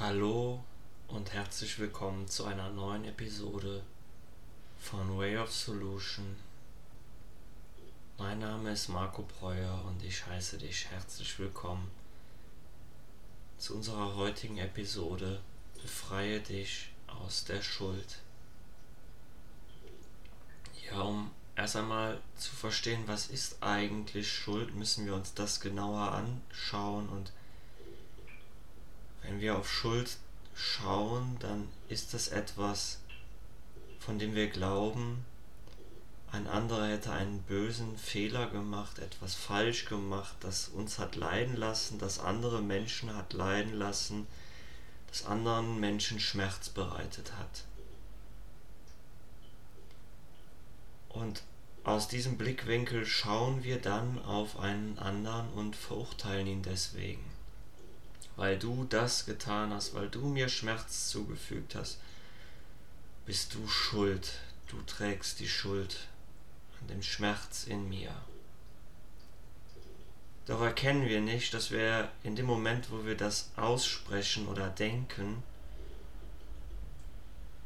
Hallo und herzlich willkommen zu einer neuen Episode von Way of Solution. Mein Name ist Marco Breuer und ich heiße dich herzlich willkommen zu unserer heutigen Episode Befreie dich aus der Schuld. Ja, um erst einmal zu verstehen, was ist eigentlich Schuld, müssen wir uns das genauer anschauen. Und wenn wir auf Schuld schauen, dann ist das etwas, von dem wir glauben, ein anderer hätte einen bösen Fehler gemacht, etwas falsch gemacht, das uns hat leiden lassen, das andere Menschen hat leiden lassen, das anderen Menschen Schmerz bereitet hat. Und aus diesem Blickwinkel schauen wir dann auf einen anderen und verurteilen ihn deswegen. Weil du das getan hast, weil du mir Schmerz zugefügt hast, bist du schuld. Du trägst die Schuld an dem Schmerz in mir. Doch erkennen wir nicht, dass wir in dem Moment, wo wir das aussprechen oder denken,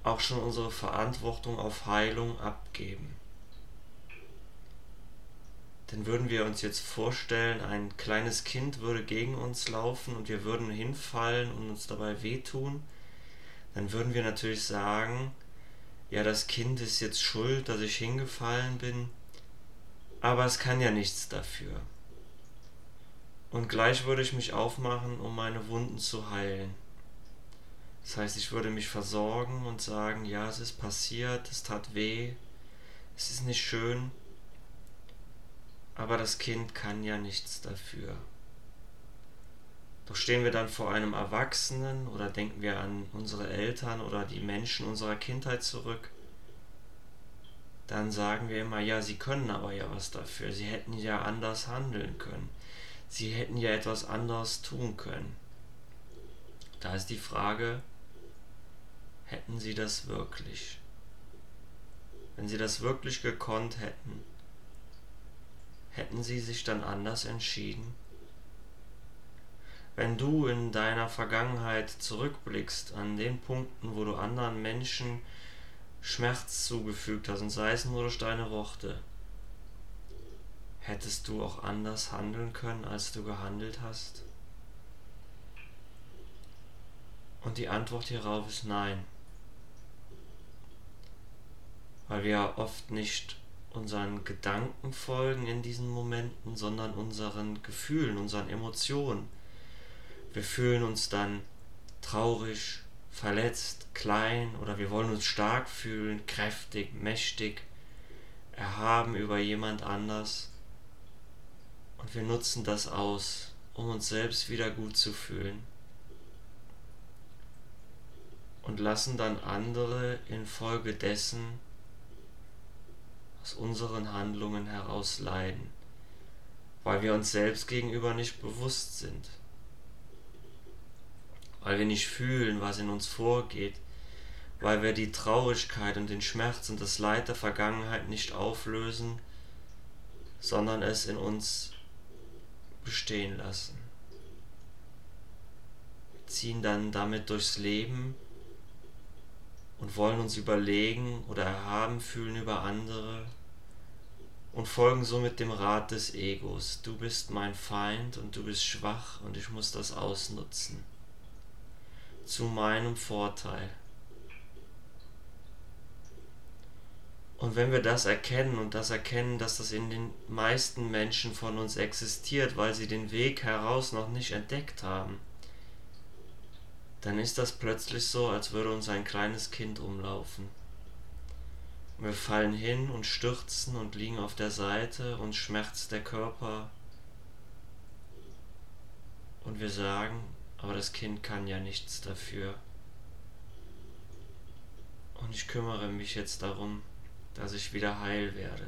auch schon unsere Verantwortung auf Heilung abgeben. Denn würden wir uns jetzt vorstellen, ein kleines Kind würde gegen uns laufen und wir würden hinfallen und uns dabei wehtun, dann würden wir natürlich sagen, ja, das Kind ist jetzt schuld, dass ich hingefallen bin, aber es kann ja nichts dafür. Und gleich würde ich mich aufmachen, um meine Wunden zu heilen. Das heißt, ich würde mich versorgen und sagen, ja, es ist passiert, es tat weh, es ist nicht schön, aber das Kind kann ja nichts dafür. Doch stehen wir dann vor einem Erwachsenen oder denken wir an unsere Eltern oder die Menschen unserer Kindheit zurück, dann sagen wir immer, ja, sie können aber ja was dafür, sie hätten ja anders handeln können, sie hätten ja etwas anderes tun können. Da ist die Frage, hätten sie das wirklich? Wenn sie das wirklich gekonnt hätten, hätten sie sich dann anders entschieden? Wenn du in deiner Vergangenheit zurückblickst an den Punkten, wo du anderen Menschen Schmerz zugefügt hast, und sei es nur durch deine Worte, hättest du auch anders handeln können, als du gehandelt hast? Und die Antwort hierauf ist nein. Weil wir oft nicht unseren Gedanken folgen in diesen Momenten, sondern unseren Gefühlen, unseren Emotionen. Wir fühlen uns dann traurig, verletzt, klein oder wir wollen uns stark fühlen, kräftig, mächtig, erhaben über jemand anders und wir nutzen das aus, um uns selbst wieder gut zu fühlen und lassen dann andere infolgedessen aus unseren Handlungen heraus leiden, weil wir uns selbst gegenüber nicht bewusst sind, weil wir nicht fühlen, was in uns vorgeht, weil wir die Traurigkeit und den Schmerz und das Leid der Vergangenheit nicht auflösen, sondern es in uns bestehen lassen. Wir ziehen dann damit durchs Leben und wollen uns überlegen oder erhaben fühlen über andere und folgen somit dem Rat des Egos. Du bist mein Feind und du bist schwach und ich muss das ausnutzen. Zu meinem Vorteil. Und wenn wir das erkennen und das erkennen, dass das in den meisten Menschen von uns existiert, weil sie den Weg heraus noch nicht entdeckt haben, dann ist das plötzlich so, als würde uns ein kleines Kind umlaufen. Wir fallen hin und stürzen und liegen auf der Seite, uns schmerzt der Körper und wir sagen, aber das Kind kann ja nichts dafür. Und ich kümmere mich jetzt darum, dass ich wieder heil werde.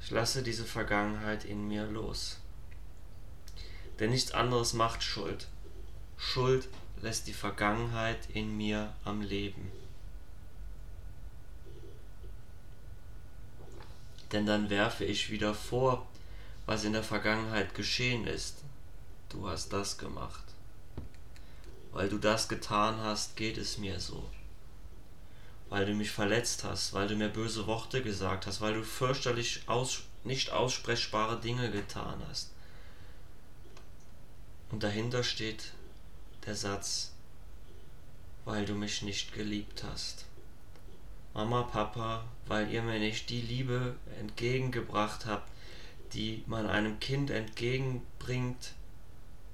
Ich lasse diese Vergangenheit in mir los. Denn nichts anderes macht Schuld. Schuld lässt die Vergangenheit in mir am Leben. Denn dann werfe ich wieder vor, was in der Vergangenheit geschehen ist. Du hast das gemacht. Weil du das getan hast, geht es mir so. Weil du mich verletzt hast, weil du mir böse Worte gesagt hast, weil du fürchterlich nicht aussprechbare Dinge getan hast. Und dahinter steht der Satz, weil du mich nicht geliebt hast. Mama, Papa, weil ihr mir nicht die Liebe entgegengebracht habt, die man einem Kind entgegenbringt,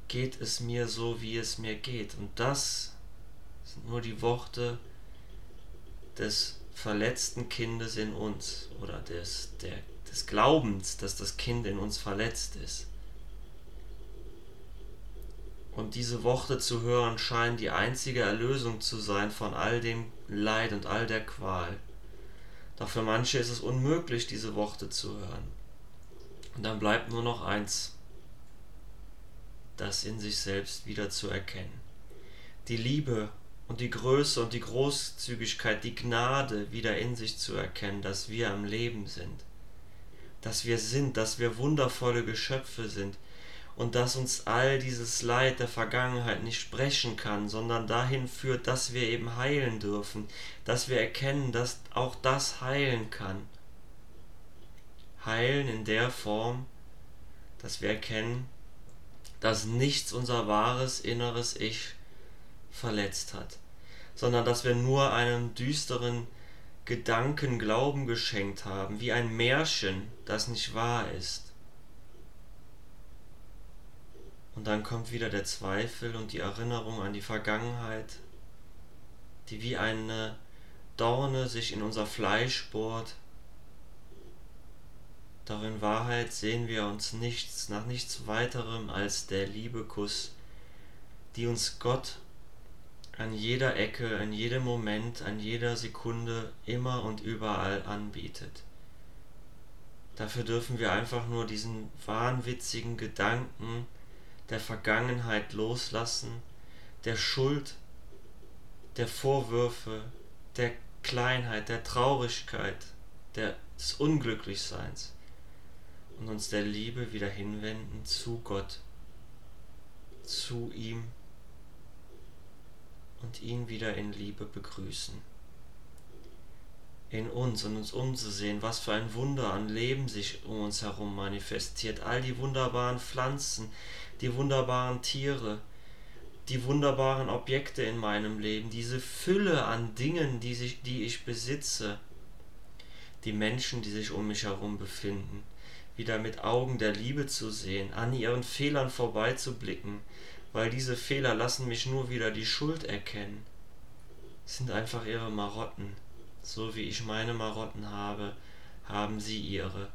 geht es mir so, wie es mir geht. Und das sind nur die Worte des verletzten Kindes in uns oder des Glaubens, dass das Kind in uns verletzt ist. Und diese Worte zu hören scheinen die einzige Erlösung zu sein von all dem Leid und all der Qual. Doch für manche ist es unmöglich, diese Worte zu hören. Und dann bleibt nur noch eins, das in sich selbst wieder zu erkennen. Die Liebe und die Größe und die Großzügigkeit, die Gnade wieder in sich zu erkennen, dass wir am Leben sind. Dass wir wundervolle Geschöpfe sind. Und dass uns all dieses Leid der Vergangenheit nicht sprechen kann, sondern dahin führt, dass wir eben heilen dürfen, dass wir erkennen, dass auch das heilen kann. Heilen in der Form, dass wir erkennen, dass nichts unser wahres inneres Ich verletzt hat, sondern dass wir nur einem düsteren Gedanken Glauben geschenkt haben, wie ein Märchen, das nicht wahr ist. Und dann kommt wieder der Zweifel und die Erinnerung an die Vergangenheit, die wie eine Dorne sich in unser Fleisch bohrt. Doch in Wahrheit sehen wir uns nach nichts weiterem als der Liebekuss, die uns Gott an jeder Ecke, an jedem Moment, an jeder Sekunde immer und überall anbietet. Dafür dürfen wir einfach nur diesen wahnwitzigen Gedanken der Vergangenheit loslassen, der Schuld, der Vorwürfe, der Kleinheit, der Traurigkeit, des Unglücklichseins und uns der Liebe wieder hinwenden zu Gott, zu ihm und ihn wieder in Liebe begrüßen. In uns und uns umzusehen, was für ein Wunder an Leben sich um uns herum manifestiert. All die wunderbaren Pflanzen, die wunderbaren Tiere, die wunderbaren Objekte in meinem Leben, diese Fülle an Dingen, die ich besitze, die Menschen, die sich um mich herum befinden, wieder mit Augen der Liebe zu sehen, an ihren Fehlern vorbeizublicken, weil diese Fehler lassen mich nur wieder die Schuld erkennen. Es sind einfach ihre Marotten. So wie ich meine Marotten habe, haben sie ihre.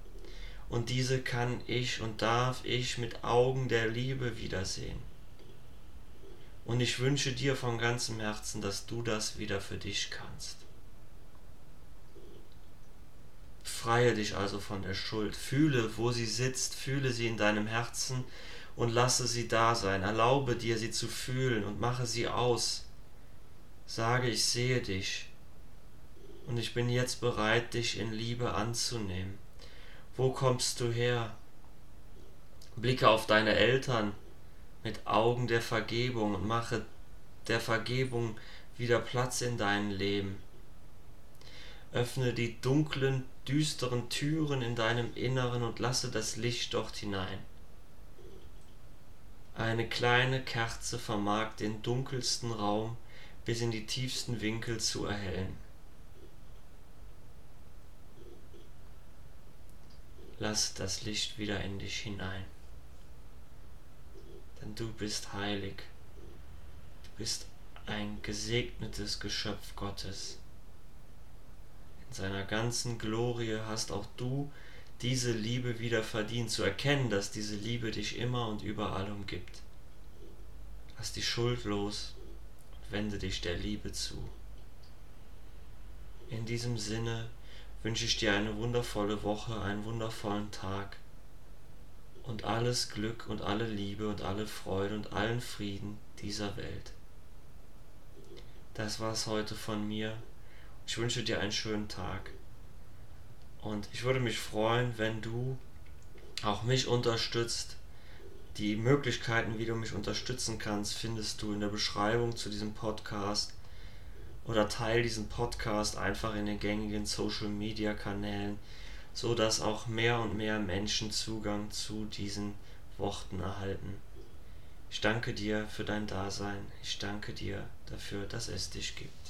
Und diese kann ich und darf ich mit Augen der Liebe wiedersehen. Und ich wünsche dir von ganzem Herzen, dass du das wieder für dich kannst. Befreie dich also von der Schuld. Fühle, wo sie sitzt, fühle sie in deinem Herzen und lasse sie da sein. Erlaube dir, sie zu fühlen und mache sie aus. Sage, ich sehe dich. Und ich bin jetzt bereit, dich in Liebe anzunehmen. Wo kommst du her? Blicke auf deine Eltern mit Augen der Vergebung und mache der Vergebung wieder Platz in deinem Leben. Öffne die dunklen, düsteren Türen in deinem Inneren und lasse das Licht dort hinein. Eine kleine Kerze vermag den dunkelsten Raum bis in die tiefsten Winkel zu erhellen. Lass das Licht wieder in dich hinein, denn du bist heilig, du bist ein gesegnetes Geschöpf Gottes. In seiner ganzen Glorie hast auch du diese Liebe wieder verdient, zu erkennen, dass diese Liebe dich immer und überall umgibt. Lass die Schuld los und wende dich der Liebe zu. In diesem Sinne wünsche ich dir eine wundervolle Woche, einen wundervollen Tag und alles Glück und alle Liebe und alle Freude und allen Frieden dieser Welt. Das war's heute von mir. Ich wünsche dir einen schönen Tag und ich würde mich freuen, wenn du auch mich unterstützt Die Möglichkeiten, wie du mich unterstützen kannst, findest du in der Beschreibung zu diesem Podcast oder teile diesen Podcast einfach in den gängigen Social-Media-Kanälen, sodass auch mehr und mehr Menschen Zugang zu diesen Worten erhalten. Ich danke dir für dein Dasein. Ich danke dir dafür, dass es dich gibt.